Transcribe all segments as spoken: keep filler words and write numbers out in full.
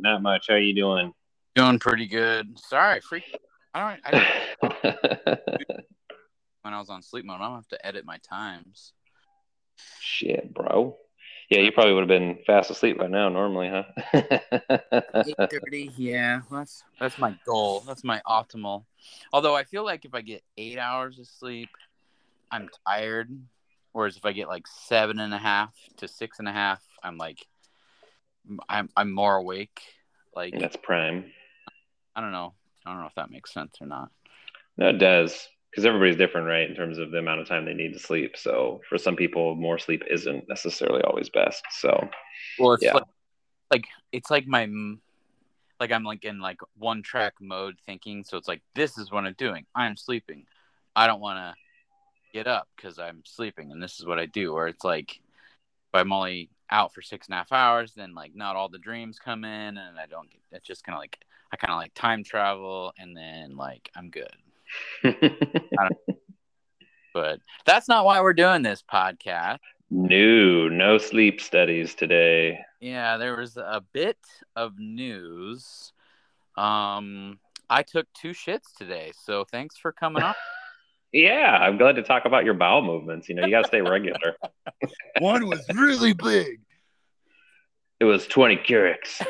Not much. How you doing? Doing pretty good. Sorry, freak. All right. I when I was on sleep mode, I don't have to edit my times. Shit, bro. Yeah, you probably would have been fast asleep by now normally, huh? eight thirty, yeah. That's that's my goal. That's my optimal. Although I feel like if I get eight hours of sleep, I'm tired. Whereas if I get like seven and a half to six and a half, I'm like I'm I'm more awake. Like that's prime. I don't know. I don't know if that makes sense or not. No, it does. Because everybody's different, right, in terms of the amount of time they need to sleep. So for some people, more sleep isn't necessarily always best. So, well, it's yeah. like, like it's like my like I'm like in like one track mode thinking. So it's like this is what I'm doing. I'm sleeping. I don't want to get up because I'm sleeping, and this is what I do. Or it's like if I'm only out for six and a half hours, then like not all the dreams come in, and I don't get. It's just kind of like I kind of like time travel, and then like I'm good. I don't, but that's not why we're doing this podcast. No, no sleep studies today. Yeah, there was a bit of news. Um, I took two shits today, so thanks for coming on. Yeah, I'm glad to talk about your bowel movements. You know, you gotta stay regular. One was really big. It was twenty curics.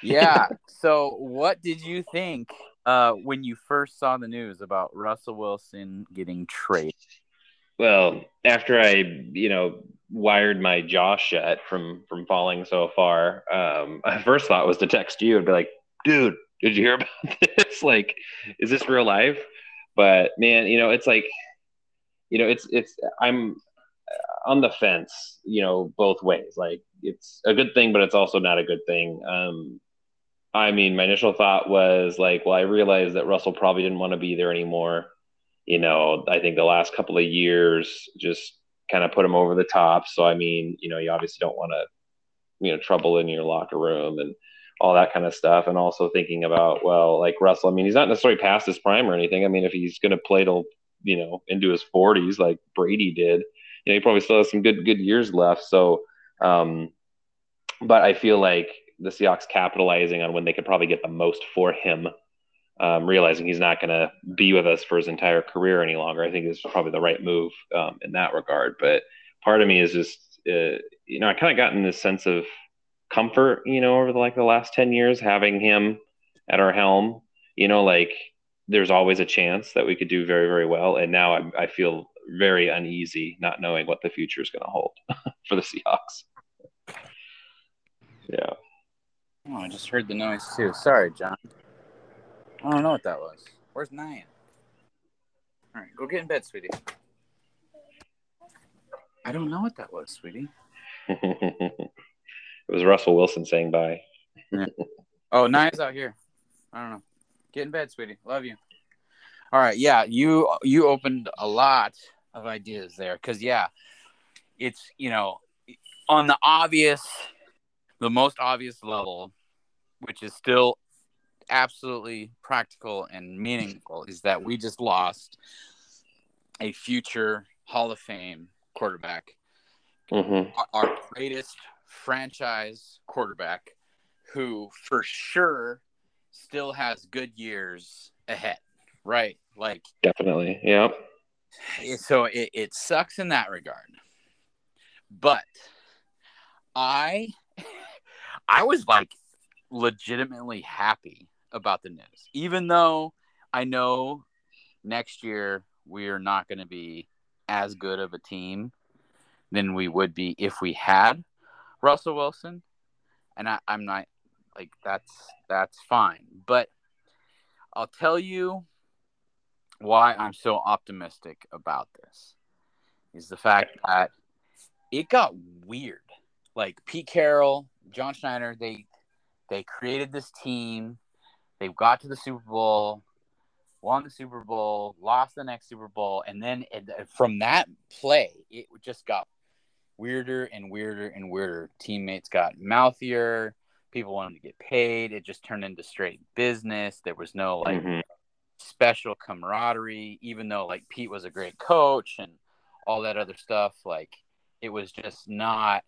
Yeah. So, what did you think? Uh, when you first saw the news about Russell Wilson getting traded? Well, after I, you know, wired my jaw shut from, from falling so far, um, my first thought was to text you and be like, dude, did you hear about this? Like, is this real life? But man, you know, it's like, you know, it's, it's, I'm on the fence, you know, both ways. Like it's a good thing, but it's also not a good thing. Um, I mean, my initial thought was like, well, I realized that Russell probably didn't want to be there anymore. You know, I think the last couple of years just kind of put him over the top. So, I mean, you know, you obviously don't want to, you know, trouble in your locker room and all that kind of stuff. And also thinking about, well, like Russell, I mean, he's not necessarily past his prime or anything. I mean, if he's going to play till, you know, into his forties, like Brady did, you know, he probably still has some good, good years left. So, um, but I feel like the Seahawks capitalizing on when they could probably get the most for him, um, realizing he's not going to be with us for his entire career any longer. I think this is probably the right move um, in that regard. But part of me is just, uh, you know, I kind of gotten this sense of comfort, you know, over the, like the last ten years, having him at our helm, you know, like there's always a chance that we could do very, very well. And now I'm, I feel very uneasy, not knowing what the future is going to hold for the Seahawks. Yeah. Oh, I just heard the noise, too. Sorry, John. I don't know what that was. Where's Nyan? All right, go get in bed, sweetie. I don't know what that was, sweetie. It was Russell Wilson saying bye. Yeah. Oh, Nyan's out here. I don't know. Get in bed, sweetie. Love you. All right, yeah, you you opened a lot of ideas there. Because, yeah, it's, you know, on the obvious... the most obvious level, which is still absolutely practical and meaningful, is that we just lost a future Hall of Fame quarterback, mm-hmm. our greatest franchise quarterback, who for sure still has good years ahead, right? Like definitely, yeah. So it, it sucks in that regard, but I. I was like legitimately happy about the news, even though I know next year we're not going to be as good of a team than we would be if we had Russell Wilson. And I, I'm not like, that's, that's fine. But I'll tell you why I'm so optimistic about this is the fact that it got weird. Like Pete Carroll, John Schneider, they they created this team. They got to the Super Bowl, won the Super Bowl, lost the next Super Bowl, and then it, from that play, it just got weirder and weirder and weirder. Teammates got mouthier. People wanted to get paid. It just turned into straight business. There was no like mm-hmm. special camaraderie, even though like Pete was a great coach and all that other stuff. Like it was just not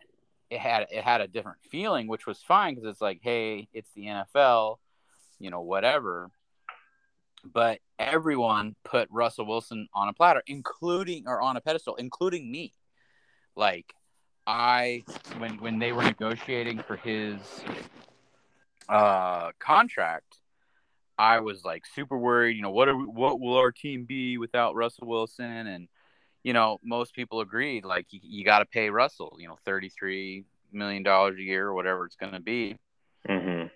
it had it had a different feeling, which was fine because it's like, hey, it's the N F L, you know, whatever. But everyone put Russell Wilson on a platter, including or on a pedestal, including me. Like I, when when they were negotiating for his uh, contract, I was like super worried. You know, what are we, what will our team be without Russell Wilson? And you know, most people agreed, like you, you got to pay Russell, you know, thirty-three million dollars a year or whatever it's going to be. Mm-hmm.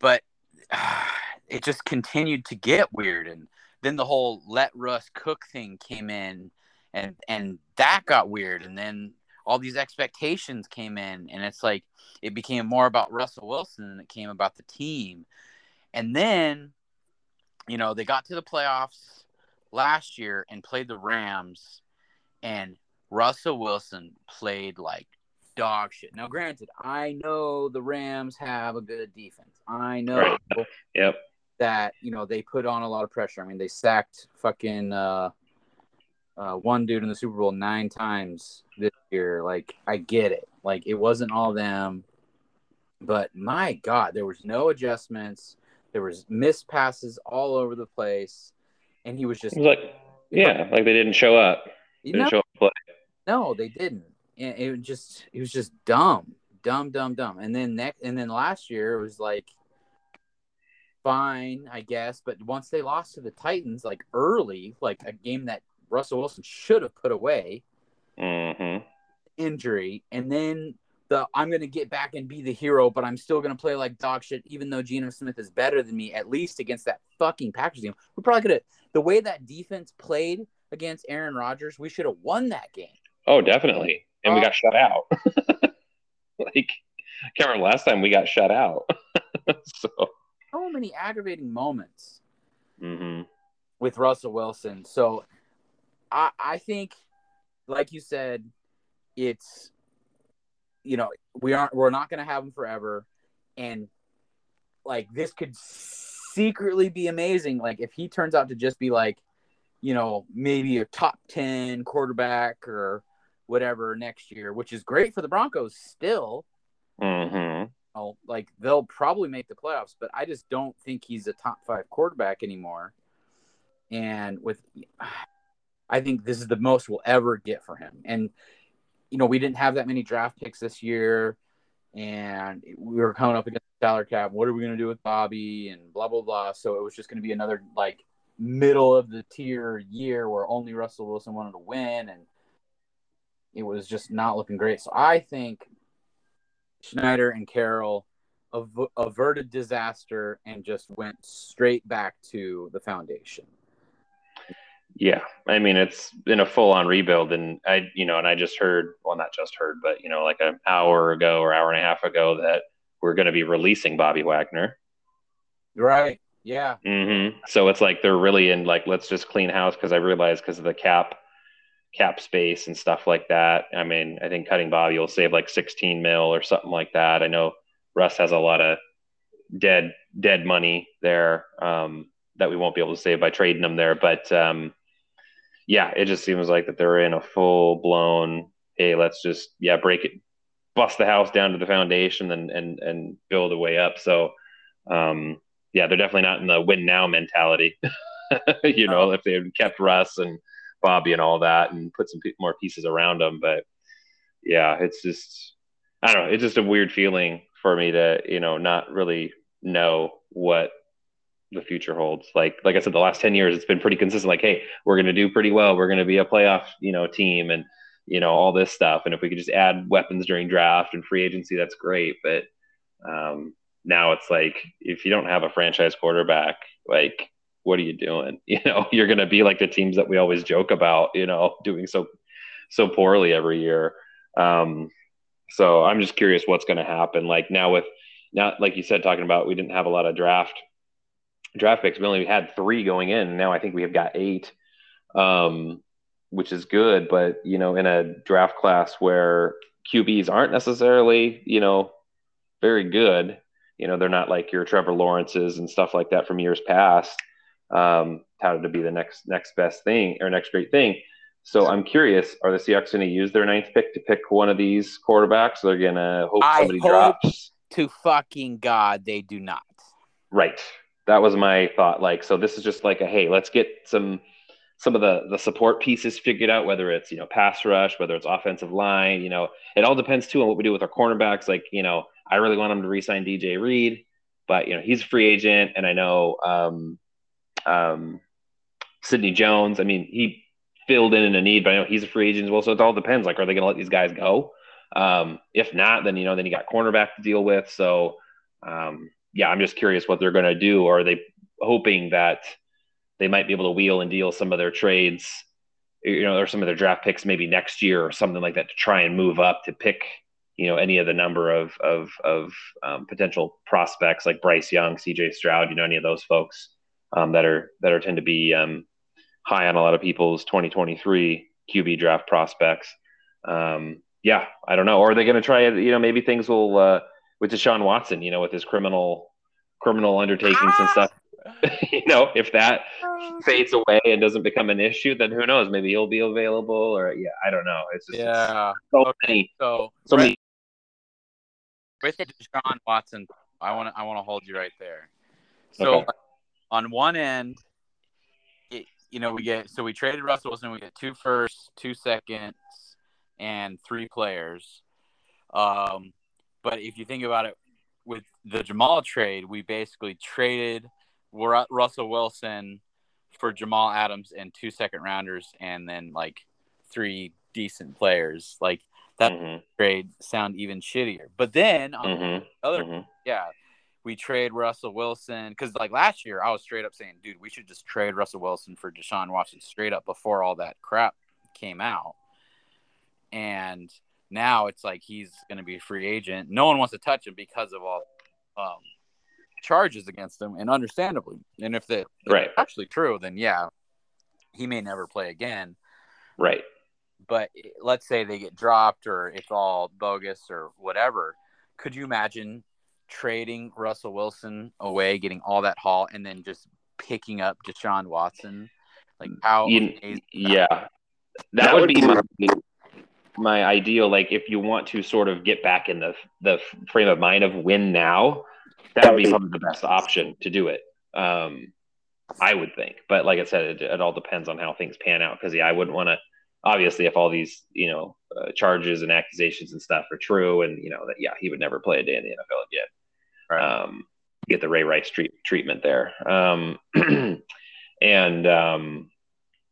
But uh, it just continued to get weird. And then the whole let Russ cook thing came in, and, and that got weird. And then all these expectations came in, and it's like it became more about Russell Wilson than it came about the team. And then, you know, they got to the playoffs last year and played the Rams, and Russell Wilson played like dog shit. Now, granted, I know the Rams have a good defense. I know right. Yep. that, you know, they put on a lot of pressure. I mean, they sacked fucking uh, uh, one dude in the Super Bowl nine times this year. Like, I get it. Like, it wasn't all them. But, my God, there was no adjustments. There was missed passes all over the place. And he was just was like, yeah, like they didn't show up. They didn't show up to play. No, they didn't. And it was just, it was just dumb, dumb, dumb, dumb. And then next, and then last year it was like, fine, I guess. But once they lost to the Titans, like early, like a game that Russell Wilson should have put away, mm-hmm. injury, and then the I'm gonna get back and be the hero, but I'm still gonna play like dog shit, even though Geno Smith is better than me, at least against that fucking Packers team. We probably could have, the way that defense played against Aaron Rodgers, we should have won that game. Oh, definitely. And we got shut out. Like, I can't remember last time we got shut out. so. so many aggravating moments mm-hmm. with Russell Wilson. So I, I think, like you said, it's, you know, we aren't, we're not going to have him forever. And like, this could secretly be amazing. Like, if he turns out to just be like, you know, maybe a top ten quarterback or whatever next year, which is great for the Broncos still. Mm-hmm. I'll, like, they'll probably make the playoffs, but I just don't think he's a top five quarterback anymore. And with, I think this is the most we'll ever get for him. And, you know, we didn't have that many draft picks this year, and we were coming up against the salary cap. What are we going to do with Bobby and blah, blah, blah. So it was just going to be another like middle of the tier year where only Russell Wilson wanted to win. And it was just not looking great. So I think Schneider and Carroll av- averted disaster and just went straight back to the foundation. Yeah. I mean, it's been a full on rebuild, and I, you know, and I just heard, well, not just heard, but you know, like an hour ago or hour and a half ago that we're going to be releasing Bobby Wagner. Right. Yeah. Mm-hmm. So it's like, they're really in like, let's just clean house. Cause I realized because of the cap, cap space and stuff like that. I mean, I think cutting Bobby will save like sixteen mil or something like that. I know Russ has a lot of dead, dead money there um, that we won't be able to save by trading him there. But um, yeah, it just seems like that they're in a full blown, hey, let's just, yeah, break it, bust the house down to the foundation and, and, and build a way up. So um, yeah, they're definitely not in the win now mentality, you know, if they had kept Russ and Bobby and all that and put some pe- more pieces around them. But yeah, it's just, I don't know. It's just a weird feeling for me to, you know, not really know what the future holds. Like, like I said, the last ten years, it's been pretty consistent. Like, hey, we're going to do pretty well. We're going to be a playoff, you know, team and, you know, all this stuff. And if we could just add weapons during draft and free agency, that's great. But um, now it's like, if you don't have a franchise quarterback, like, what are you doing? You know, you're going to be like the teams that we always joke about, you know, doing so, so poorly every year. Um, so I'm just curious what's going to happen. Like now with now, like you said, talking about, we didn't have a lot of draft draft picks. We only had three going in. And now I think we have got eight, um, which is good, but you know, in a draft class where Q Bs aren't necessarily, you know, very good, you know, they're not like your Trevor Lawrence's and stuff like that from years past. Um, touted to be the next next best thing or next great thing. So I'm curious, are the Seahawks going to use their ninth pick to pick one of these quarterbacks? They're going to hope somebody I hope drops. To fucking God, they do not. Right. That was my thought. Like, so this is just like a, hey, let's get some some of the, the support pieces figured out, whether it's, you know, pass rush, whether it's offensive line, you know, it all depends too on what we do with our cornerbacks. Like, you know, I really want them to re-sign D J Reed, but, you know, he's a free agent. And I know um, um, Sydney Jones, I mean, he filled in in a need, but I know he's a free agent as well. So it all depends. Like, are they going to let these guys go? Um, if not, then, you know, then you got cornerback to deal with. So, um, yeah, I'm just curious what they're going to do. Or are they hoping that they might be able to wheel and deal some of their trades, you know, or some of their draft picks maybe next year or something like that to try and move up to pick, you know, any of the number of of of um, potential prospects like Bryce Young, C J Stroud, you know, any of those folks um, that are that are tend to be um, high on a lot of people's twenty twenty-three Q B draft prospects. Um, yeah, I don't know. Or are they going to try it? You know, maybe things will uh, with Deshaun Watson, you know, with his criminal criminal undertakings and stuff. You know, if that fades away and doesn't become an issue, then who knows? Maybe he'll be available, or yeah, I don't know. It's just yeah. It's so okay. many, so, so right, many. With Deshaun Watson, I want to I want to hold you right there. So okay. on one end, it, you know, we get so we traded Russell Wilson. We get two firsts, two seconds, and three players. Um, but if you think about it, with the Jamal trade, we basically traded We're Russell Wilson for Jamal Adams and two second rounders, and then like three decent players. Like that mm-hmm. trade sound even shittier. But then on mm-hmm. the other, mm-hmm. yeah, we trade Russell Wilson because like last year I was straight up saying, dude, we should just trade Russell Wilson for Deshaun Watson straight up before all that crap came out. And now it's like he's going to be a free agent. No one wants to touch him because of all. Um, charges against him, and understandably, and if that's right. actually true, then yeah, he may never play again. Right. But let's say they get dropped, or it's all bogus, or whatever. Could you imagine trading Russell Wilson away, getting all that haul, and then just picking up Deshaun Watson? Like how? You, yeah, that, that would, would be my, my ideal. Like if you want to sort of get back in the the frame of mind of win now. That would be probably the best option to do it, um, I would think. But like I said, it, it all depends on how things pan out. Because yeah, I wouldn't want to. Obviously, if all these you know uh, charges and accusations and stuff are true, and you know that yeah, he would never play a day in the N F L again. Right. Um, get the Ray Rice treat, treatment there, um, and um,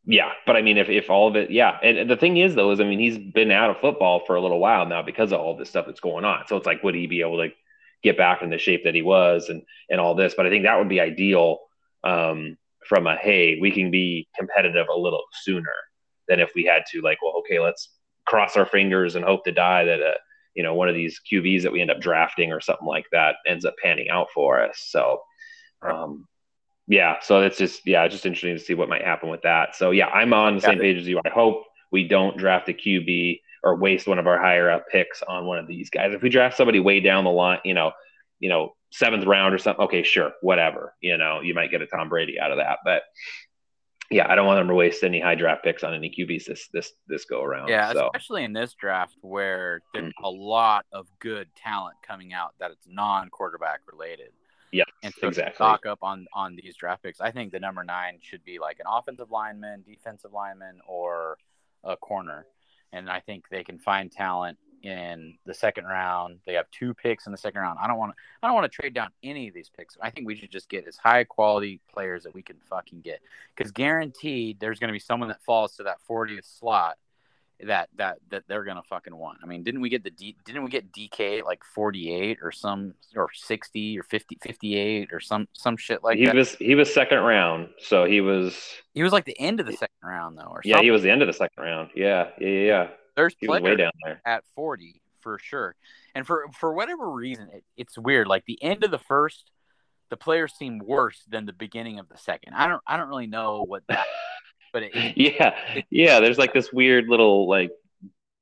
yeah. But I mean, if if all of it, yeah. And, and the thing is, though, is I mean, he's been out of football for a little while now because of all this stuff that's going on. So it's like, would he be able to get back in the shape that he was and, and all this. But I think that would be ideal um, from a, hey, we can be competitive a little sooner than if we had to like, well, okay, let's cross our fingers and hope to die that, uh, you know, one of these Q Bs that we end up drafting or something like that ends up panning out for us. So um, yeah, so it's just, yeah, it's just interesting to see what might happen with that. So yeah, I'm on the same page as you. I hope we don't draft a Q B or waste one of our higher up picks on one of these guys. If we draft somebody way down the line, you know, you know, seventh round or something, okay, sure, whatever. You know, you might get a Tom Brady out of that. But yeah, I don't want them to waste any high draft picks on any Q Bs this this this go around. Yeah, so. Especially in this draft where there's mm-hmm. a lot of good talent coming out that it's non-quarterback related. Yeah, and so exactly. Stock up on on these draft picks. I think the number nine should be like an offensive lineman, defensive lineman, or a corner. And I think they can find talent in the second round. They have two picks in the second round. I don't want to. I don't want to trade down any of these picks. I think we should just get as high quality players that we can fucking get. Because guaranteed, there's going to be someone that falls to that fortieth slot that that that they're going to fucking want. I mean, didn't we get the D, didn't we get D K like forty-eight or some or sixty or fifty fifty-eight or some some shit like he that? He was he was second round, so he was he was like the end of the second round though, or yeah, something. He was the end of the second round. Yeah, yeah, yeah. There's he was way down there at forty for sure, and for for whatever reason, it, it's weird. Like the end of the first, the players seem worse than the beginning of the second. I don't I don't really know what that. But it, it, yeah, it, yeah. There's like this weird little like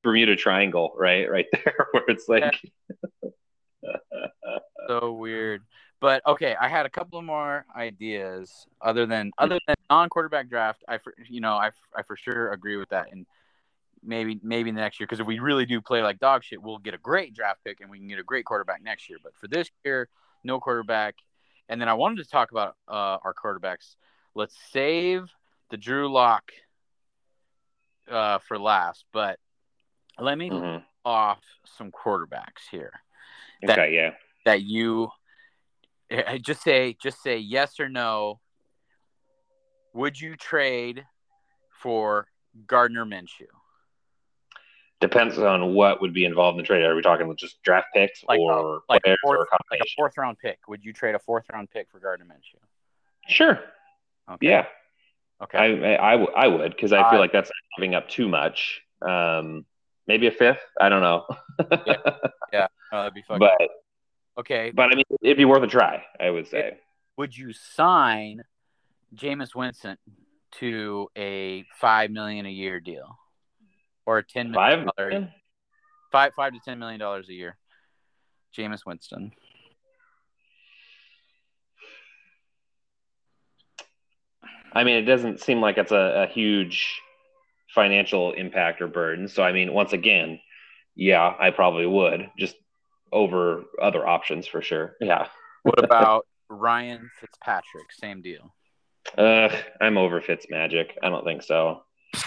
Bermuda Triangle, right, right there, where it's like so weird. But okay, I had a couple more ideas other than other than non-quarterback draft, I for, you know I, I for sure agree with that, and maybe maybe next year, because if we really do play like dog shit, we'll get a great draft pick and we can get a great quarterback next year. But for this year, no quarterback. And then I wanted to talk about uh, our quarterbacks. Let's save the Drew Lock uh, for last, but let me mm-hmm. off some quarterbacks here. That, okay, yeah. That you just say just say yes or no. Would you trade for Gardner Minshew? Depends on what would be involved in the trade. Are we talking with just draft picks like or a, like players fourth, or a combination? Like a fourth round pick. Would you trade a fourth round pick for Gardner Minshew? Sure. Okay. Yeah. Okay. I I, I would, because I uh, feel like that's not giving up too much. Um, maybe a fifth. I don't know. yeah. Yeah. Oh, that'd be fucking. But okay. But I mean, it'd be worth a try, I would say. Would you sign Jameis Winston to a five million a year deal? Or a ten million dollars, five five to ten million dollars a year, Jameis Winston. I mean, it doesn't seem like it's a, a huge financial impact or burden. So, I mean, once again, yeah, I probably would, just over other options for sure. Yeah. What about Ryan Fitzpatrick? Same deal. Uh, I'm over Fitz Magic. I don't think so.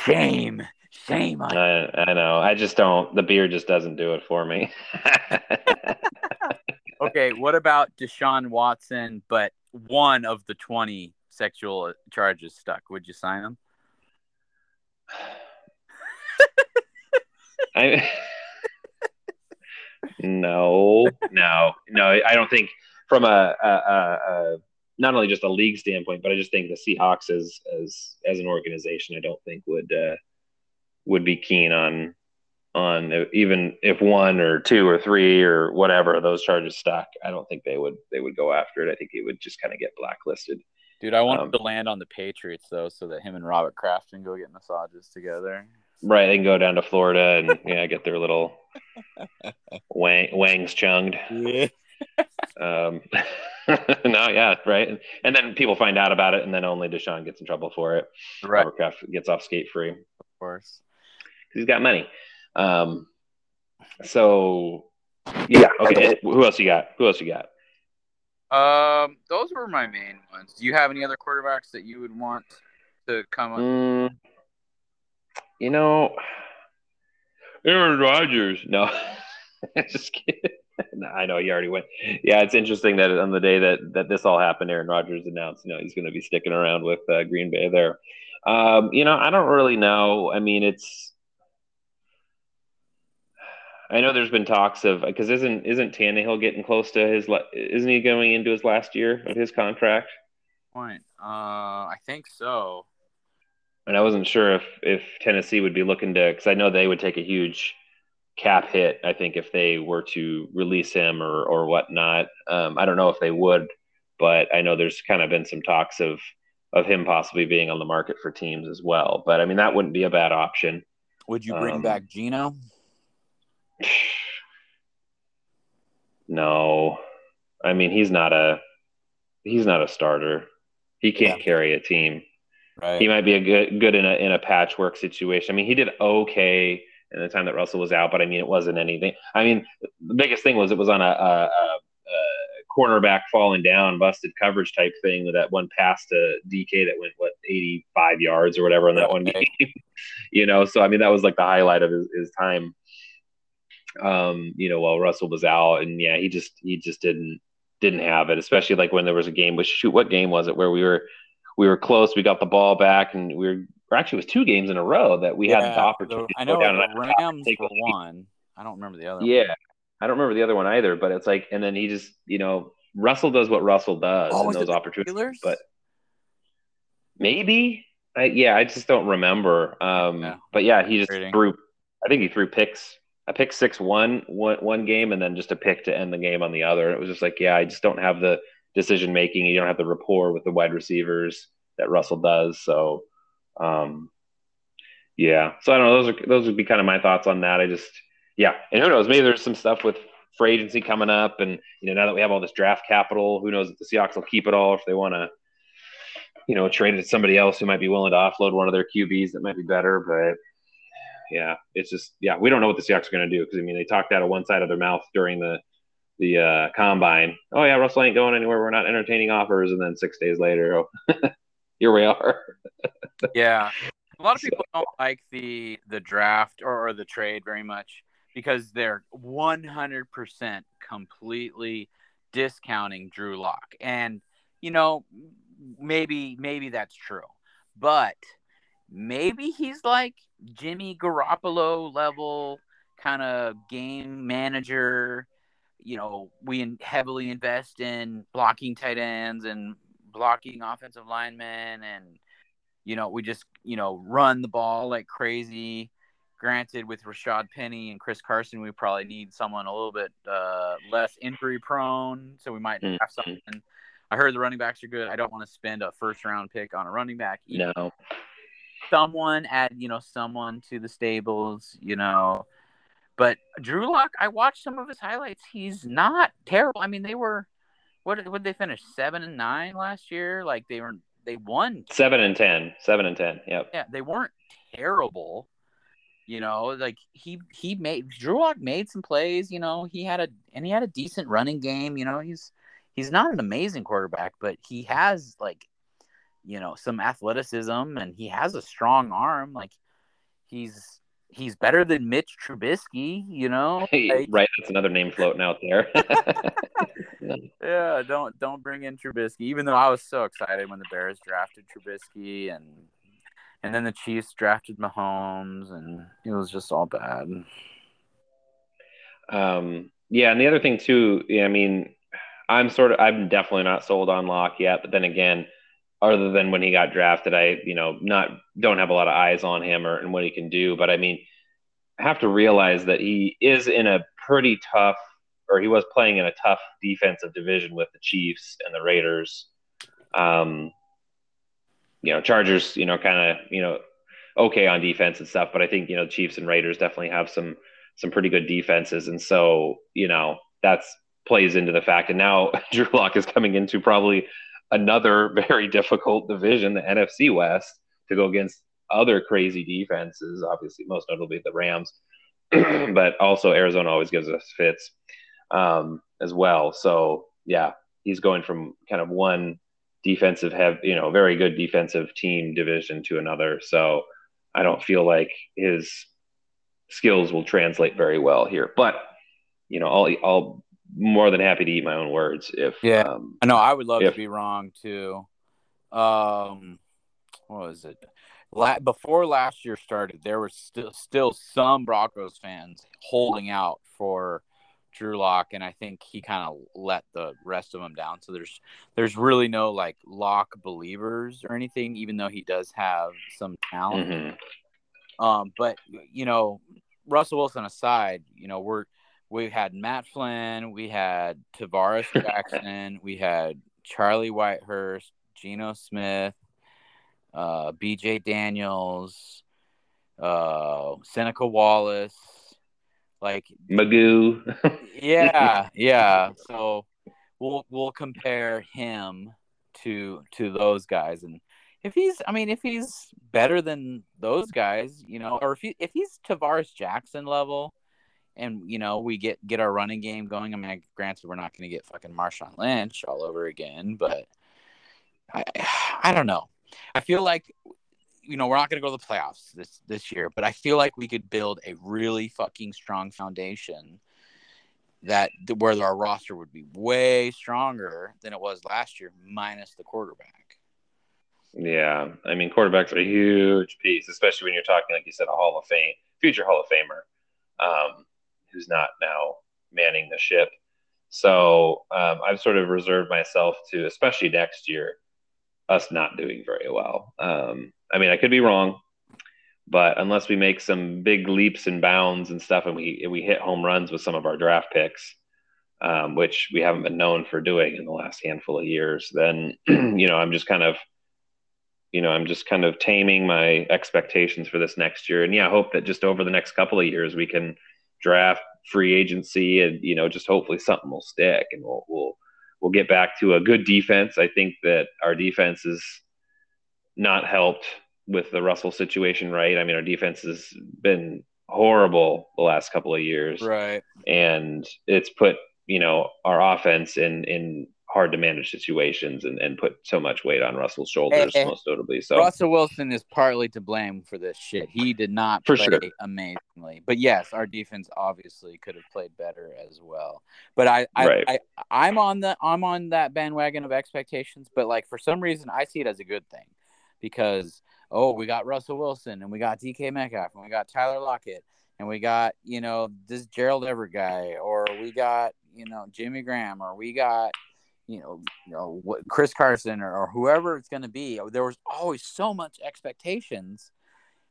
Shame. Shame on you. I, I know. I just don't. The beer just doesn't do it for me. Okay, what about Deshaun Watson, but one of the twenty sexual charges stuck? Would you sign him? I, no, no, no. I don't think from a, a, a, a not only just a league standpoint, but I just think the Seahawks as as, as an organization, I don't think would uh, – would be keen on, on even if one or two or three or whatever those charges stuck. I don't think they would they would go after it. I think he would just kind of get blacklisted. Dude, I want um, him to land on the Patriots though, so that him and Robert Kraft can go get massages together. Right, they can go down to Florida and yeah, get their little wang, wangs chunged. Yeah. um, no, yeah, right. And then people find out about it, and then only Deshaun gets in trouble for it. Right, Robert Kraft gets off skate free. Of course. He's got money. Um, so, yeah. Okay. Who else you got? Who else you got? Um, those were my main ones. Do you have any other quarterbacks that you would want to come up? Mm, you know, Aaron Rodgers. No, just kidding. No, I know he already went. Yeah, it's interesting that on the day that, that this all happened, Aaron Rodgers announced, you know, he's going to be sticking around with uh, Green Bay there. Um, you know, I don't really know. I mean, it's. I know there's been talks of, because isn't isn't Tannehill getting close to his isn't he going into his last year of his contract? Point. Uh, I think so. And I wasn't sure if, if Tennessee would be looking to, because I know they would take a huge cap hit, I think, if they were to release him or or whatnot. Um, I don't know if they would, but I know there's kind of been some talks of of him possibly being on the market for teams as well. But I mean, that wouldn't be a bad option. Would you bring um, back Geno? No, I mean, he's not a he's not a starter. He can't yeah. carry a team. Right. He might be a good good in a in a patchwork situation. I mean, he did okay in the time that Russell was out, but I mean, it wasn't anything. I mean, the biggest thing was it was on a, a, a, a cornerback falling down, busted coverage type thing with that one pass to D K that went what eighty-five yards or whatever in that okay. one game. You know, so I mean, that was like the highlight of his, his time. Um, you know, while Russell was out, and yeah, he just he just didn't didn't have it. Especially like when there was a game, which shoot, what game was it where we were we were close, we got the ball back, and we were or actually it was two games in a row that we yeah, had the opportunity. The, to go I know down the and Rams were one. I don't remember the other. Yeah, one. I don't remember the other one either. But it's like, and then he just you know Russell does what Russell does oh, in those opportunities. Steelers? But maybe I, yeah, I just don't remember. Um, yeah, but yeah, he just threw. I think he threw picks. I picked six one, one, one game and then just a pick to end the game on the other. And it was just like, yeah, I just don't have the decision-making. You don't have the rapport with the wide receivers that Russell does. So, um, yeah. So I don't know. Those are those would be kind of my thoughts on that. I just, yeah. And who knows? Maybe there's some stuff with free agency coming up. And, you know, now that we have all this draft capital, who knows if the Seahawks will keep it all if they want to you know, traded to somebody else who might be willing to offload one of their Q Bs that might be better. But yeah, it's just, yeah, we don't know what the Seahawks are going to do. Cause I mean, they talked out of one side of their mouth during the, the uh, combine. Oh yeah. Russell ain't going anywhere. We're not entertaining offers. And then six days later, oh, here we are. Yeah. A lot of people don't like the, the draft or, or the trade very much because they're one hundred percent completely discounting Drew Lock. And, you know, maybe maybe that's true. But maybe he's like Jimmy Garoppolo level kind of game manager. You know, we heavily invest in blocking tight ends and blocking offensive linemen and, you know, we just, you know, run the ball like crazy. Granted, with Rashad Penny and Chris Carson, we probably need someone a little bit uh, less injury prone. So we might have something. I heard the running backs are good. I don't want to spend a first round pick on a running back. Either. No. Someone add, you know, someone to the stables, you know. But Drew Lock, I watched some of his highlights. He's not terrible. I mean, they were, what would they finish? Seven and nine last year? Like they were. They won seven and ten, seven and ten. Yep. Yeah, they weren't terrible. You know, like he he made Drew Lock made some plays. You know, he had a and he had a decent running game. You know, he's he's not an amazing quarterback, but he has like, you know, some athleticism and he has a strong arm. Like he's he's better than Mitch Trubisky. You know, hey, like, right? That's another name floating out there. Yeah, don't don't bring in Trubisky. Even though I was so excited when the Bears drafted Trubisky, and and then the Chiefs drafted Mahomes, and it was just all bad. Um, yeah, and the other thing too, yeah, I mean, I'm sort of, I'm definitely not sold on Locke yet. But then again, other than when he got drafted, I you know not don't have a lot of eyes on him or and what he can do. But I mean, I have to realize that he is in a pretty tough. Or he was playing in a tough defensive division with the Chiefs and the Raiders. Um, you know, Chargers, you know, kind of, you know, okay on defense and stuff, but I think, you know, Chiefs and Raiders definitely have some, some pretty good defenses. And so, you know, that's plays into the fact. And now Drew Lock is coming into probably another very difficult division, the N F C West, to go against other crazy defenses, obviously most notably the Rams, but also Arizona always gives us fits. Um, as well. So yeah, he's going from kind of one defensive have, you know, very good defensive team division to another. So I don't feel like his skills will translate very well here, but you know, I'll, I'll more than happy to eat my own words. If, yeah, um, I know I would love if, to be wrong too. Um, what was it? La- before last year started, there were still, still some Broncos fans holding out for Drew Lock, and I think he kind of let the rest of them down. So there's there's really no like Lock believers or anything, even though he does have some talent. Mm-hmm. Um, but you know, Russell Wilson aside, you know, we're we had Matt Flynn, we had Tavares Jackson, we had Charlie Whitehurst, Geno Smith, uh, B J. Daniels, uh, Seneca Wallace. Like Magoo. yeah, yeah. So we'll we'll compare him to to those guys, and if he's, I mean, if he's better than those guys, you know, or if he if he's Tavares Jackson level, and you know, we get get our running game going. I mean, granted, we're not going to get fucking Marshawn Lynch all over again, but I I don't know. I feel like, you know, we're not going to go to the playoffs this, this year, but I feel like we could build a really fucking strong foundation that where our roster would be way stronger than it was last year, minus the quarterback. Yeah. I mean, quarterbacks are a huge piece, especially when you're talking, like you said, a Hall of Fame, future Hall of Famer, um, who's not now manning the ship. So um, I've sort of reserved myself to, especially next year, us not doing very well. Um, I mean, I could be wrong, but unless we make some big leaps and bounds and stuff, and we we hit home runs with some of our draft picks, um, which we haven't been known for doing in the last handful of years, then you know, I'm just kind of, you know, I'm just kind of taming my expectations for this next year, and yeah, I hope that just over the next couple of years we can draft, free agency, and you know, just hopefully something will stick, and we'll we'll we'll get back to a good defense. I think that our defense is not helped with the Russell situation, right? I mean, our defense has been horrible the last couple of years. Right. And it's put, you know, our offense in, in hard to manage situations and, and put so much weight on Russell's shoulders, hey, most notably. So Russell Wilson is partly to blame for this shit. He did not for play sure. amazingly. But yes, our defense obviously could have played better as well. But I, I, right. I I'm on the I'm on that bandwagon of expectations, but like for some reason I see it as a good thing because oh, we got Russell Wilson and we got D K Metcalf and we got Tyler Lockett and we got, you know, this Gerald Everett guy or we got, you know, Jimmy Graham or we got, you know, you know what, Chris Carson or, or whoever it's going to be. There was always so much expectations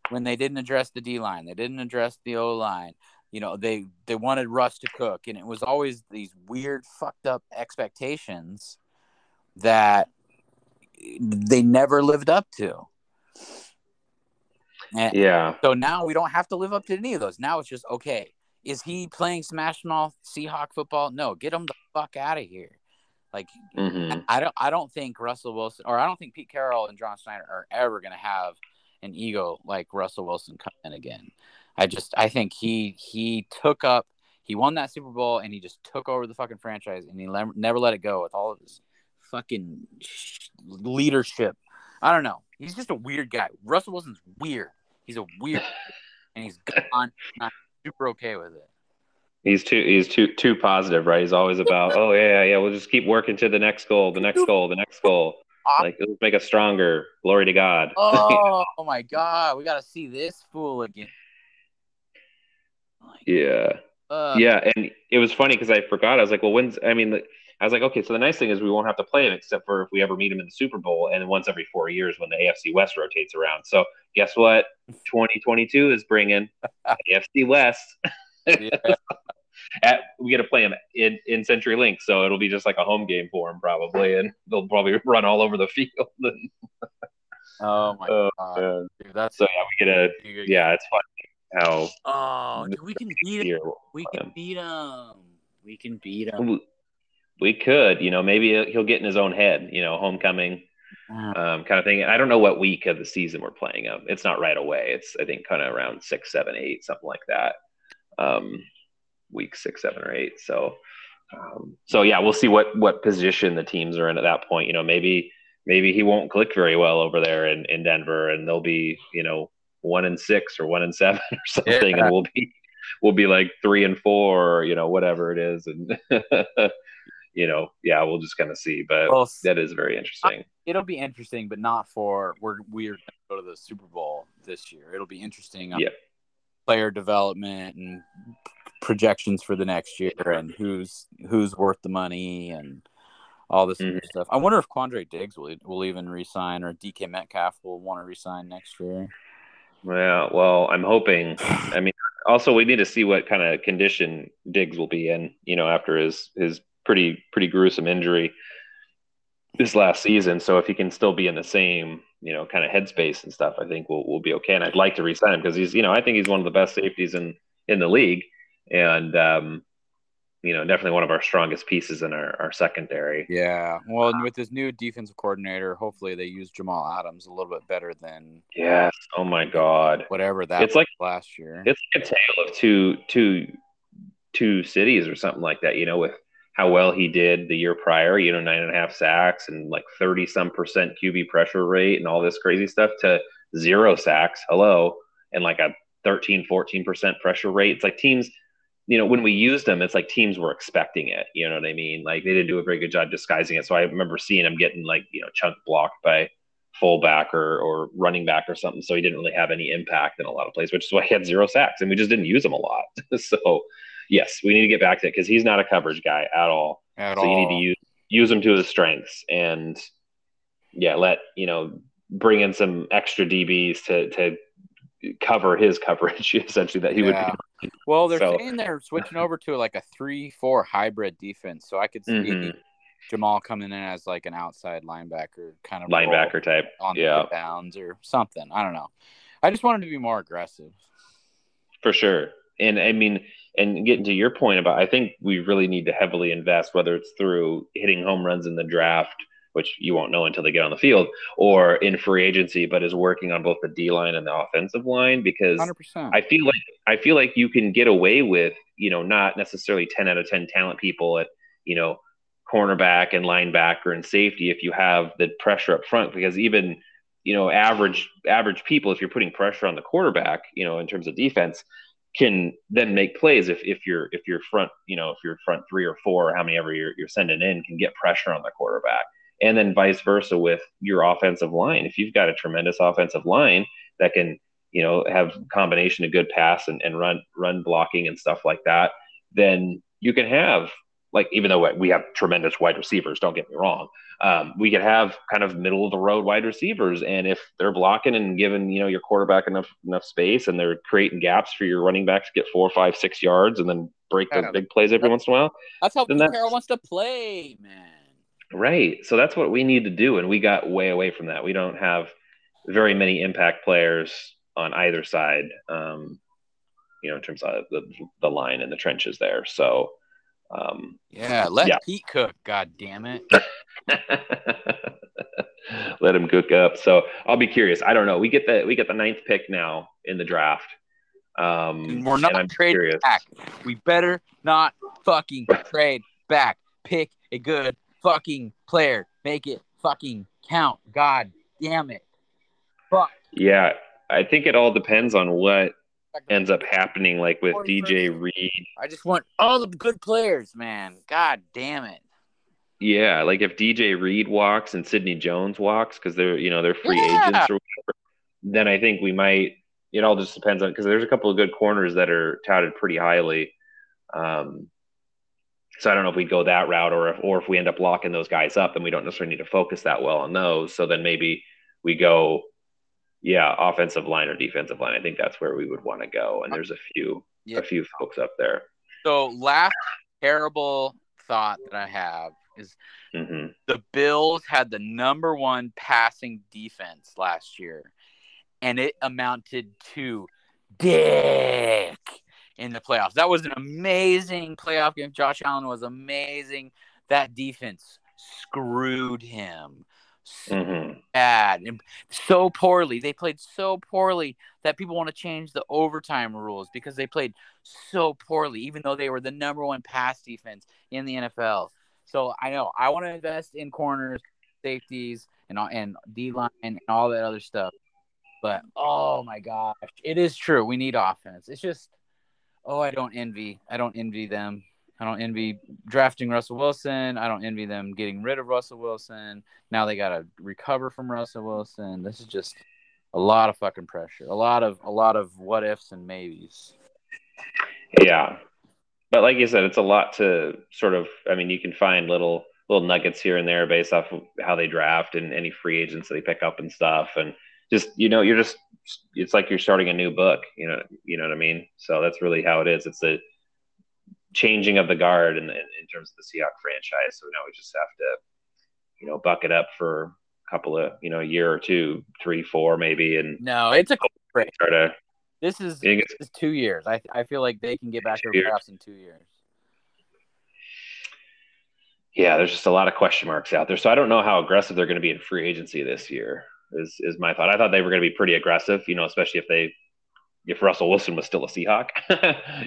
when they didn't address the D-line. They didn't address the O-line. You know, they, they wanted Russ to cook, and it was always these weird fucked up expectations that they never lived up to. And yeah. So now we don't have to live up to any of those. Now it's just, okay, is he playing smash mouth Seahawk football? No, get him the fuck out of here. Like, mm-hmm. I don't, I don't think Russell Wilson or I don't think Pete Carroll and John Schneider are ever going to have an ego like Russell Wilson come in again. I just, I think he, he took up, he won that Super Bowl and he just took over the fucking franchise and he le- never let it go with all of his fucking leadership. I don't know. He's just a weird guy. Russell Wilson's weird. He's a weird, and he's gone. Not super okay with it. He's too. He's too too positive, right? He's always about, oh yeah, yeah. We'll just keep working to the next goal, the next goal, the next goal. Like it'll make us stronger. Glory to God. Oh, oh my God, we gotta see this fool again. Like, yeah. Uh, yeah, and it was funny because I forgot. I was like, well, when's? I mean. The, I was like, okay, so the nice thing is we won't have to play him except for if we ever meet him in the Super Bowl and once every four years when the A F C West rotates around. So guess what? twenty twenty-two is bringing A F C West. Yeah. At, we get to play him in, in CenturyLink, so it'll be just like a home game for him probably, and they'll probably run all over the field. Oh, my uh, God. Uh, Dude, that's so, yeah, we get a – yeah, it's funny how – oh, dude, we can beat him. We can beat him. We can beat him. We could, you know, maybe he'll get in his own head, you know, homecoming um, kind of thing. I don't know what week of the season we're playing him. It's not right away. It's, I think, kind of around six, seven, eight, something like that. Um, week six, seven, or eight. So, um, so yeah, we'll see what, what position the teams are in at that point. You know, maybe maybe he won't click very well over there in, in Denver, and they'll be, you know, one and six or one and seven or something, yeah. And we'll be we'll be like three and four, or, you know, whatever it is, and. You know, yeah, we'll just kind of see, but well, that is very interesting. It'll be interesting, but not for we're we're going to go to the Super Bowl this year. It'll be interesting on yeah. player development and projections for the next year, and who's who's worth the money and all this mm-hmm. stuff. I wonder if Quandre Diggs will will even resign, or D K Metcalf will want to resign next year. Yeah, well, I'm hoping. I mean, also we need to see what kind of condition Diggs will be in. You know, after his his pretty pretty gruesome injury this last season. So if he can still be in the same, you know, kind of headspace and stuff, I think we'll we'll be okay. And I'd like to re-sign him because he's, you know, I think he's one of the best safeties in, in the league, and um, you know, definitely one of our strongest pieces in our, our secondary. Yeah. Well, and with this new defensive coordinator, hopefully they use Jamal Adams a little bit better than yes. Oh my God. Whatever that it's was like last year. It's like a tale of two two two cities or something like that, you know, with how well he did the year prior, you know, nine and a half sacks and like thirty some percent Q B pressure rate and all this crazy stuff, to zero sacks. Hello. And like a thirteen, fourteen percent pressure rate. It's like teams, you know, when we used them, it's like teams were expecting it. You know what I mean? Like they didn't do a very good job disguising it. So I remember seeing him getting like, you know, chunk blocked by fullback or, or running back or something. So he didn't really have any impact in a lot of plays, which is why he had zero sacks and we just didn't use him a lot. So yes, we need to get back to it because he's not a coverage guy at all. At so all. You need to use use him to his strengths, and yeah, let you know, bring in some extra D Bs to to cover his coverage essentially that he yeah. would be. Well, they're so. saying they're switching over to like a three four hybrid defense, so I could see mm-hmm. Jamal coming in as like an outside linebacker kind of linebacker type on yeah. the bounds or something. I don't know. I just wanted to be more aggressive. For sure. And I mean, and getting to your point about, I think we really need to heavily invest, whether it's through hitting home runs in the draft, which you won't know until they get on the field, or in free agency, but is working on both the D line and the offensive line, because one hundred percent. I feel like I feel like you can get away with, you know, not necessarily ten out of ten talent people at, you know, cornerback and linebacker and safety if you have the pressure up front, because even, you know, average average people, if you're putting pressure on the quarterback, you know, in terms of defense, can then make plays if if you're if your front, you know, if your front three or four, or how many ever you're, you're sending in, can get pressure on the quarterback. And then vice versa with your offensive line. If you've got a tremendous offensive line that can, you know, have combination of good pass and, and run run blocking and stuff like that, then you can have, like, even though we have tremendous wide receivers, don't get me wrong, um, we could have kind of middle of the road wide receivers. And if they're blocking and giving, you know, your quarterback enough enough space, and they're creating gaps for your running backs to get four, five, six yards and then break those big plays every once in a while. That's how Pete Carroll wants to play, man. Right. So that's what we need to do. And we got way away from that. We don't have very many impact players on either side, um, you know, in terms of the, the line and the trenches there. So, Um, yeah, let yeah. Pete cook, God damn it. Let him cook up. So I'll be curious. I don't know. We get the we get the ninth pick now in the draft. Um, We're not trading curious. back. We better not fucking trade back. Pick a good fucking player. Make it fucking count. God damn it. Fuck. Yeah, I think it all depends on what ends up happening, like with D J Reed. I just want all the good players, man. God damn it. Yeah, like if D J Reed walks and Sydney Jones walks, because they're, you know, they're free yeah. agents or whatever, then I think we might. It all just depends on, because there's a couple of good corners that are touted pretty highly. Um, so I don't know if we'd go that route, or if or if we end up locking those guys up, then we don't necessarily need to focus that well on those. So then maybe we go. Yeah, offensive line or defensive line. I think that's where we would want to go. And there's a few yeah. a few folks up there. So last terrible thought that I have is mm-hmm. the Bills had the number one passing defense last year, and it amounted to dick in the playoffs. That was an amazing playoff game. Josh Allen was amazing. That defense screwed him. So mm-hmm. bad and so poorly. They played so poorly that people want to change the overtime rules because they played so poorly, even though they were the number one pass defense in the N F L. So I know I want to invest in corners, safeties, and and D line and all that other stuff. But oh my gosh, it is true. We need offense. It's just oh, I don't envy. I don't envy them. I don't envy drafting Russell Wilson. I don't envy them getting rid of Russell Wilson. Now they got to recover from Russell Wilson. This is just a lot of fucking pressure. A lot of a lot of what ifs and maybes. Yeah. But like you said, it's a lot to sort of, I mean, you can find little little nuggets here and there based off of how they draft and any free agents that they pick up and stuff, and just, you know, you're just, it's like you're starting a new book, you know, you know what I mean? So that's really how it is. It's a changing of the guard in, the, in terms of the Seahawks franchise. So now we just have to, you know, buck it up for a couple of, you know, a year or two, three, four maybe. And no, it's a break. To, this is this is two years. I I feel like they can get back to the playoffs in two years. Yeah, there's just a lot of question marks out there. So I don't know how aggressive they're going to be in free agency this year is, is my thought. I thought they were going to be pretty aggressive, you know, especially if they if Russell Wilson was still a Seahawk,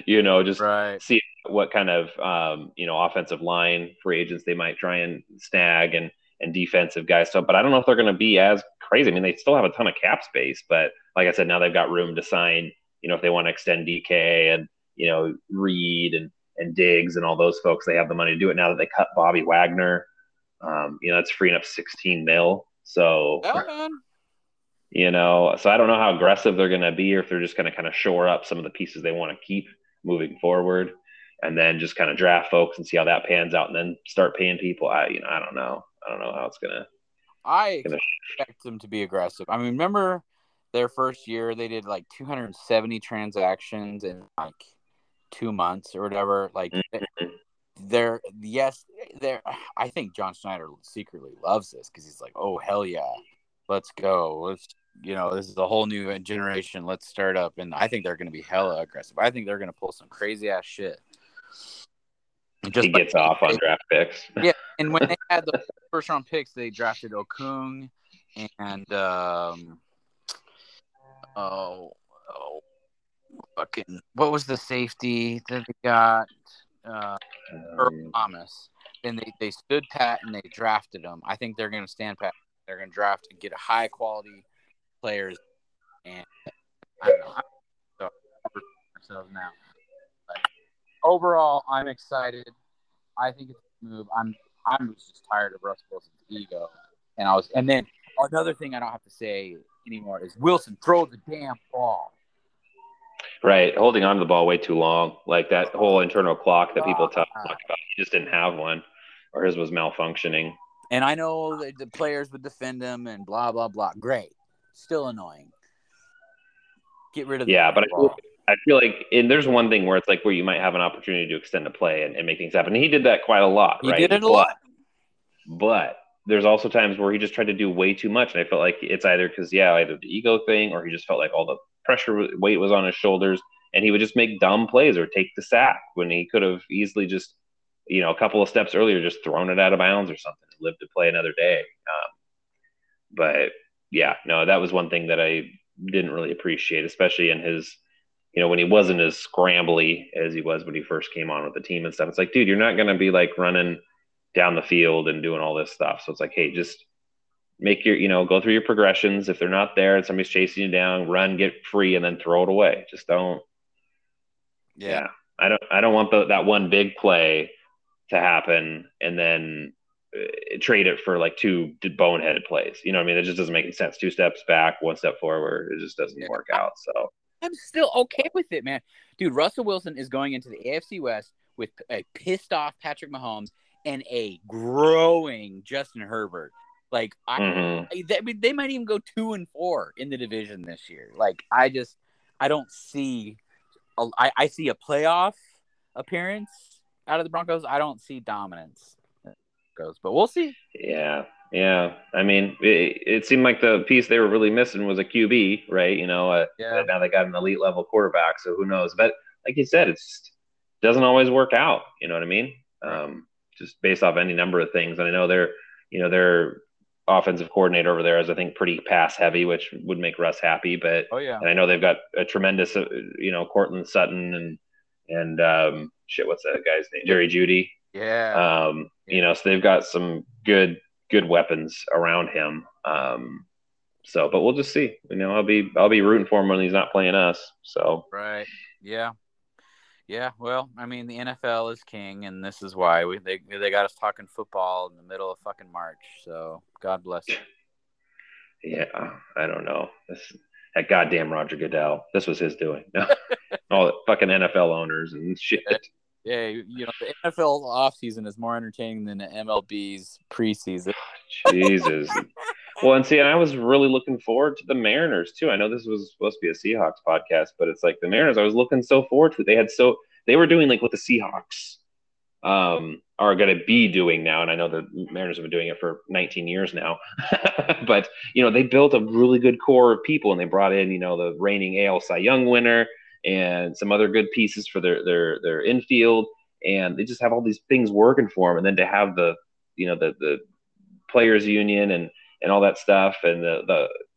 you know, just right. see what kind of, um, you know, offensive line free agents they might try and snag and, and defensive guys. So, but I don't know if they're going to be as crazy. I mean, they still have a ton of cap space, but like I said, now they've got room to sign, you know, if they want to extend D K and, you know, Reed and, and Diggs and all those folks, they have the money to do it now that they cut Bobby Wagner. Um, you know, that's freeing up sixteen mil. So, oh, you know, so I don't know how aggressive they're going to be, or if they're just going to kind of shore up some of the pieces they want to keep moving forward, and then just kind of draft folks and see how that pans out, and then start paying people. I, you know, I don't know. I don't know how it's gonna. I gonna... expect them to be aggressive. I mean, remember their first year, they did like two hundred seventy transactions in like two months or whatever. Like, they're yes, they're. I think John Schneider secretly loves this because he's like, oh hell yeah, let's go. Let's you know, this is a whole new generation. Let's start up, and I think they're gonna be hella aggressive. I think they're gonna pull some crazy ass shit. Just he gets like, off on draft picks. Yeah, and when they had the first round picks, they drafted Okung and um, oh, oh, fucking, what was the safety that they got? Uh, Earl Thomas. Then they, they stood pat and they drafted him. I think they're going to stand pat. They're going to draft and get high quality players. And I don't know. I'm so ourselves now. Overall, I'm excited. I think it's a move. I'm I'm just tired of Russell Wilson's ego, and I was. And then another thing I don't have to say anymore is Wilson throw the damn ball. Right, holding on to the ball way too long, like that whole internal clock that people talk about. He just didn't have one, or his was malfunctioning. And I know that the players would defend him and blah blah blah. Great, still annoying. Get rid of the yeah, but. Ball. I I feel like and there's one thing where it's like where you might have an opportunity to extend a play and, and make things happen. And he did that quite a lot, he right? He did it a but, lot. But there's also times where he just tried to do way too much. And I felt like it's either because, yeah, either the ego thing or he just felt like all the pressure weight was on his shoulders. And he would just make dumb plays or take the sack when he could have easily just, you know, a couple of steps earlier, just thrown it out of bounds or something and lived to play another day. Um, but, yeah, no, that was one thing that I didn't really appreciate, especially in his – you know, when he wasn't as scrambly as he was when he first came on with the team and stuff. It's like, dude, you're not going to be like running down the field and doing all this stuff. So it's like, hey, just make your, you know, go through your progressions. If they're not there and somebody's chasing you down, run, get free, and then throw it away. Just don't. Yeah. yeah. I don't, I don't want the, that one big play to happen and then uh, trade it for like two boneheaded plays. You know what I mean? It just doesn't make any sense. Two steps back, one step forward. It just doesn't yeah. work out. So. I'm still okay with it, man. Dude, Russell Wilson is going into the A F C West with a pissed-off Patrick Mahomes and a growing Justin Herbert. Like, I, mm-hmm. I they, they might even go two and four in the division this year. Like, I just, I don't see, a, I, I see a playoff appearance out of the Broncos. I don't see dominance, but we'll see. Yeah. Yeah, I mean, it, it seemed like the piece they were really missing was a Q B, right? You know, uh, yeah. Now they got an elite level quarterback, so who knows? But like you said, it doesn't always work out. You know what I mean? Um, just based off any number of things. And I know they're, you know, their offensive coordinator over there is, I think, pretty pass heavy, which would make Russ happy. But oh yeah, and I know they've got a tremendous, uh, you know, Cortland Sutton and and um, shit. What's that guy's name? Jerry Jeudy. Yeah. Um, yeah. You know, so they've got some good. good weapons around him. Um, so, but we'll just see, you know, I'll be, I'll be rooting for him when he's not playing us. So, right. Yeah. Yeah. Well, I mean, the N F L is king and this is why we, they, they got us talking football in the middle of fucking March. So God bless you. Yeah. I don't know. This, that goddamn Roger Goodell, this was his doing. All the fucking N F L owners and shit. Yeah, you know, the N F L offseason is more entertaining than the M L B's preseason. Jesus. Well, and see, and I was really looking forward to the Mariners, too. I know this was supposed to be a Seahawks podcast, but it's like the Mariners, I was looking so forward to it. They had so – they were doing like what the Seahawks um, are going to be doing now, and I know the Mariners have been doing it for nineteen years now. But, you know, they built a really good core of people, and they brought in, you know, the reigning A L Cy Young winner, and some other good pieces for their, their, their infield. And they just have all these things working for them. And then to have the, you know, the, the players union and, and all that stuff. And the,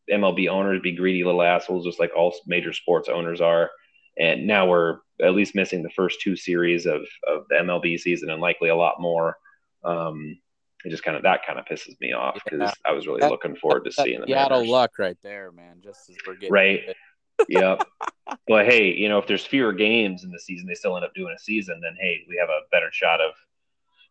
the M L B owners be greedy little assholes, just like all major sports owners are. And now we're at least missing the first two series of, of the M L B season and likely a lot more. Um, it just kind of, that kind of pisses me off because yeah. I was really that, looking forward to that, seeing the Seattle luck right there, man. Just as we're getting right. Yep. Well, hey, you know, if there's fewer games in the season, they still end up doing a season, then, hey, we have a better shot of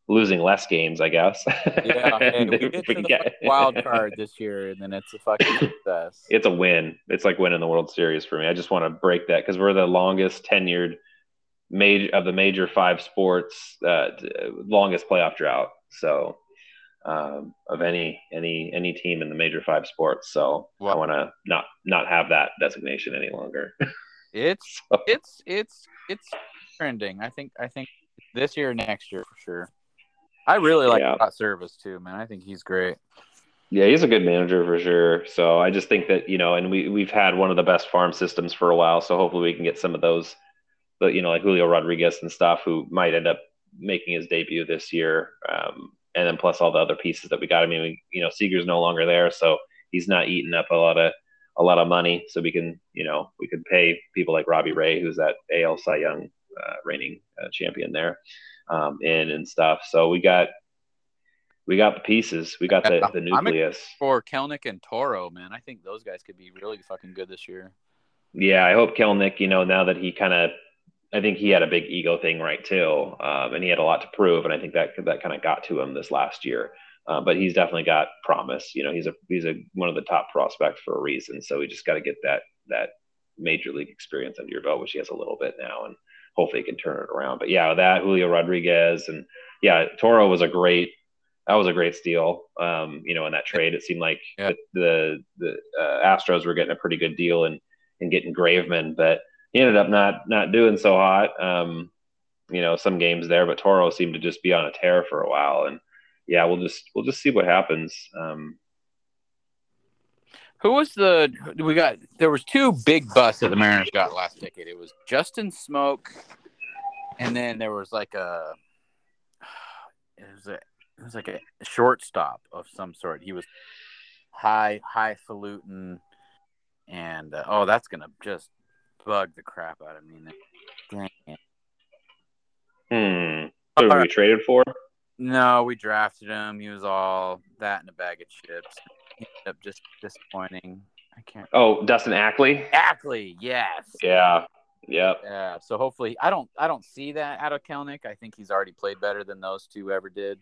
losing less games, I guess. Yeah, hey, we get to the get... wild card this year, and then it's a fucking success. It's a win. It's like winning the World Series for me. I just want to break that because we're the longest tenured major of the major five sports, uh, longest playoff drought. So um, of any any any team in the major five sports. So wow. I want to not not have that designation any longer. It's so. it's it's it's trending. I think I think this year, next year for sure. I really like yeah. Scott Service too, man. I think he's great. Yeah, he's a good manager for sure. So I just think that, you know, and we we've had one of the best farm systems for a while. So hopefully we can get some of those, you know, like Julio Rodriguez and stuff, who might end up making his debut this year. Um, and then plus all the other pieces that we got. I mean, we, you know, Seager's no longer there, so he's not eating up a lot of, a lot of money. So we can, you know, we could pay people like Robbie Ray, who's that A L Cy Young uh, reigning uh, champion there, um, in and stuff. So we got, we got the pieces. We got the, the nucleus for Kelnick and Toro, man. I think those guys could be really fucking good this year. Yeah. I hope Kelnick, you know, now that he kind of, I think he had a big ego thing, right, too. Um, and he had a lot to prove. And I think that that kind of got to him this last year. Uh, but he's definitely got promise. You know, he's a he's a one of the top prospects for a reason. So we just got to get that that major league experience under your belt, which he has a little bit now, and hopefully he can turn it around. But yeah, that Julio Rodriguez and yeah, Toro was a great that was a great steal. Um, you know, in that trade, it seemed like yeah. the the, the uh, Astros were getting a pretty good deal and and getting Graveman, but he ended up not not doing so hot. Um, you know, some games there, but Toro seemed to just be on a tear for a while and. Yeah, we'll just we'll just see what happens. Um, Who was the we got? There was two big busts that the Mariners got last decade. It was Justin Smoak, and then there was like a it was a it was like a shortstop of some sort. He was high highfalutin, and uh, oh, that's gonna just bug the crap out of me. Dang it. Hmm. Who were we traded for? No, we drafted him. He was all that in a bag of chips. He ended up just disappointing. I can't. Oh, Dustin Ackley. Ackley, yes. Yeah. Yep. Yeah. So hopefully, I don't. I don't see that out of Kelnick. I think he's already played better than those two ever did.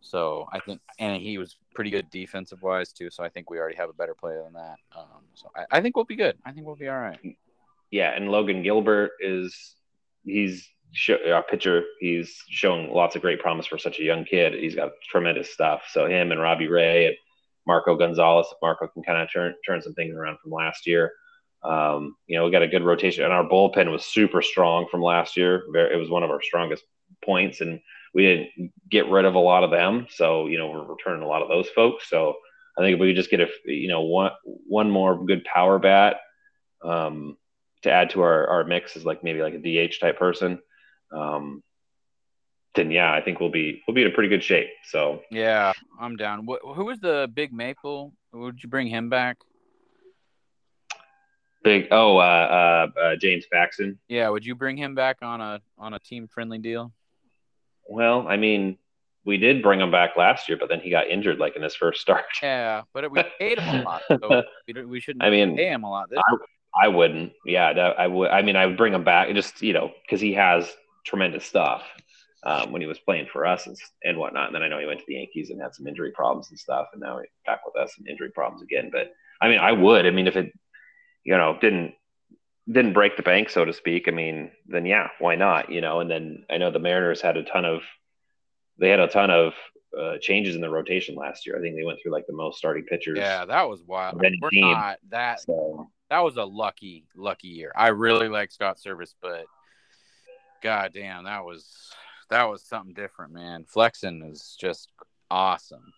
So I think, and he was pretty good defensive wise too. So I think we already have a better player than that. Um, so I, I think we'll be good. I think we'll be all right. Yeah, and Logan Gilbert is he's. Our pitcher, he's showing lots of great promise for such a young kid. He's got tremendous stuff. So him and Robbie Ray and Marco Gonzalez, if Marco can kind of turn turn some things around from last year. Um, you know, we got a good rotation, and our bullpen was super strong from last year. It was one of our strongest points, and we didn't get rid of a lot of them. So you know, we're returning a lot of those folks. So I think if we could just get a you know one one more good power bat um, to add to our our mix is like maybe like a D H type person. Um, then yeah, I think we'll be we'll be in a pretty good shape. So yeah, I'm down. What, who was the Big Maple? Would you bring him back? Big oh, uh, uh, uh, James Paxton. Yeah, would you bring him back on a on a team friendly deal? Well, I mean, we did bring him back last year, but then he got injured like in his first start. Yeah, but we paid him a lot, so we, we shouldn't. I mean, pay him a lot. This I, I wouldn't. Yeah, I would. I mean, I would bring him back just you know because he has. Tremendous stuff um, when he was playing for us and, and whatnot. And then I know he went to the Yankees and had some injury problems and stuff. And now he's back with us and injury problems again. But I mean, I would, I mean, if it, you know, didn't, didn't break the bank, so to speak, I mean, then yeah, why not, you know? And then I know the Mariners had a ton of, they had a ton of uh, changes in the rotation last year. I think they went through like the most starting pitchers. Yeah. That was wild. We're team. not that, so. That was a lucky, lucky year. I really like Scott Service, but God damn, that was that was something different, man. Flexen is just awesome.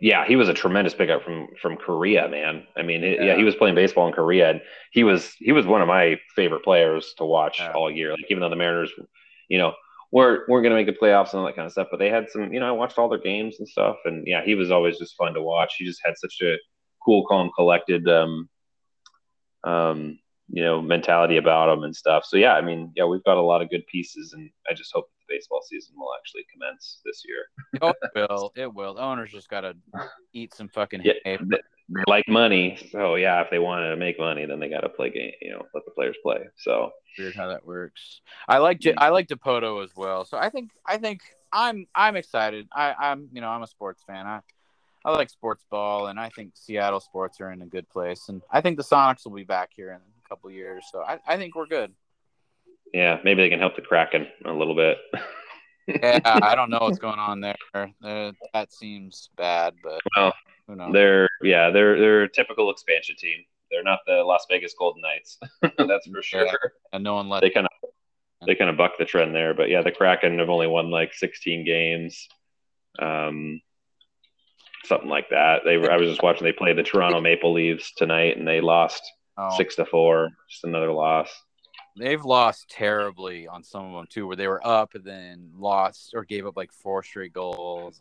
Yeah, he was a tremendous pickup from from Korea, man. I mean, it, yeah. yeah, he was playing baseball in Korea, and he was he was one of my favorite players to watch yeah. all year. Like even though the Mariners, you know, weren't weren't gonna make the playoffs and all that kind of stuff, but they had some. You know, I watched all their games and stuff, and yeah, he was always just fun to watch. He just had such a cool, calm, collected. Um, um, you know, mentality about them and stuff. So, yeah, I mean, yeah, we've got a lot of good pieces, and I just hope the baseball season will actually commence this year. Oh, it will. It will. The owners just got to eat some fucking yeah, hay. They, they like money. So, yeah, if they wanted to make money, then they got to play game, you know, let the players play. So weird how that works. I like J- I like DePoto as well. So I think I think I'm I'm excited. I, I'm, you know, I'm a sports fan. I I like sports ball, and I think Seattle sports are in a good place. And I think the Sonics will be back here in a couple years, so I, I think we're good. Yeah, maybe they can help the Kraken a little bit. Yeah, I don't know what's going on there. Uh, that seems bad, but well, who knows? They're yeah, they're they're a typical expansion team. They're not the Las Vegas Golden Knights, that's for sure. Yeah, and no one let they kind of they kind of buck the trend there, but yeah, the Kraken have only won like sixteen games. Um. Something like that. They were. I was just watching. They play the Toronto Maple Leafs tonight, and they lost oh. six to four. Just another loss. they've lost terribly on some of them too, where they were up and then lost or gave up like four straight goals.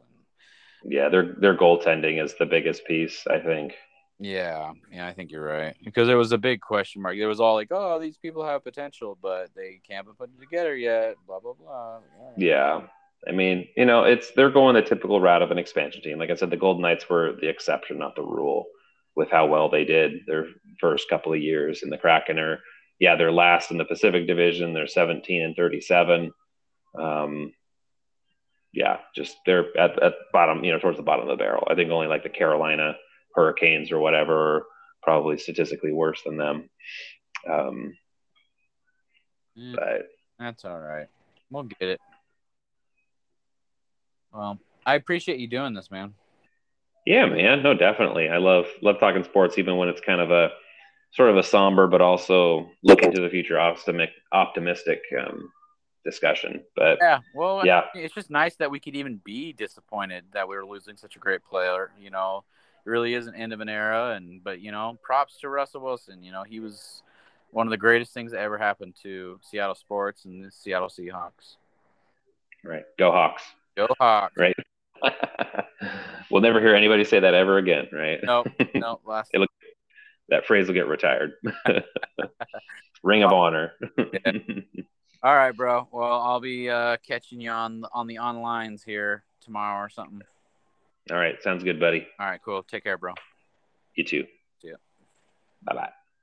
Yeah, their their goaltending is the biggest piece, I think. Yeah, yeah, I think you're right, because it was a big question mark. There was all like, oh, these people have potential, but they can't be put together yet. Blah blah blah. Yeah. yeah. I mean, you know, it's they're going the typical route of an expansion team. Like I said, the Golden Knights were the exception, not the rule, with how well they did their first couple of years. And the Kraken are, yeah, they're last in the Pacific Division. They're seventeen and thirty-seven. Um, yeah, just they're at at bottom, you know, towards the bottom of the barrel. I think only like the Carolina Hurricanes or whatever are probably statistically worse than them. Um, mm, but that's all right. We'll get it. Well, I appreciate you doing this, man. Yeah, man. No, definitely. I love love talking sports, even when it's kind of a sort of a somber, but also looking to the future, optimistic, optimistic um, discussion. But yeah, well, yeah, it's just nice that we could even be disappointed that we were losing such a great player. You know, it really is an end of an era, and but you know, props to Russell Wilson. You know, he was one of the greatest things that ever happened to Seattle sports and the Seattle Seahawks. Right, go Hawks. Go Hawks. Right. We'll never hear anybody say that ever again, right? No, no. Last look, that phrase will get retired. Ring of Honor. Yeah. All right, bro. Well, I'll be uh, catching you on on the onlines here tomorrow or something. All right. Sounds good, buddy. All right, cool. Take care, bro. You too. See ya. Bye-bye.